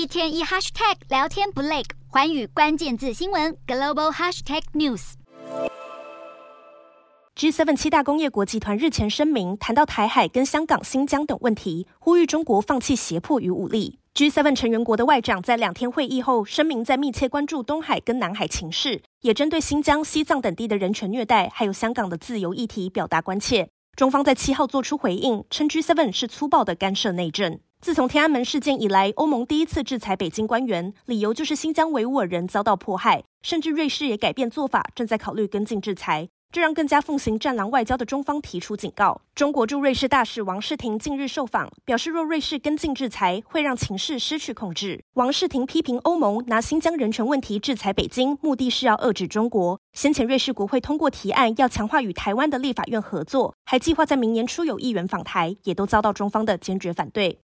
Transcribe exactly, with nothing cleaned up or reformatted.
一天一 hashtag 聊天不累，寰宇关键字新闻 Global Hashtag News。G 七 七大工业国集团日前声明，谈到台海跟香港、新疆等问题，呼吁中国放弃胁迫与武力。G 七 成员国的外长在两天会议后声明，在密切关注东海跟南海情势，也针对新疆、西藏等地的人权虐待，还有香港的自由议题表达关切。中方在七号做出回应，称 G 七 是粗暴的干涉内政。自从天安门事件以来，欧盟第一次制裁北京官员，理由就是新疆维吾尔人遭到迫害，甚至瑞士也改变做法，正在考虑跟进制裁。这让更加奉行战狼外交的中方提出警告。中国驻瑞士大使王世廷近日受访，表示若瑞士跟进制裁，会让情势失去控制。王世廷批评欧盟拿新疆人权问题制裁北京，目的是要遏制中国。先前瑞士国会通过提案，要强化与台湾的立法院合作，还计划在明年初有议员访台，也都遭到中方的坚决反对。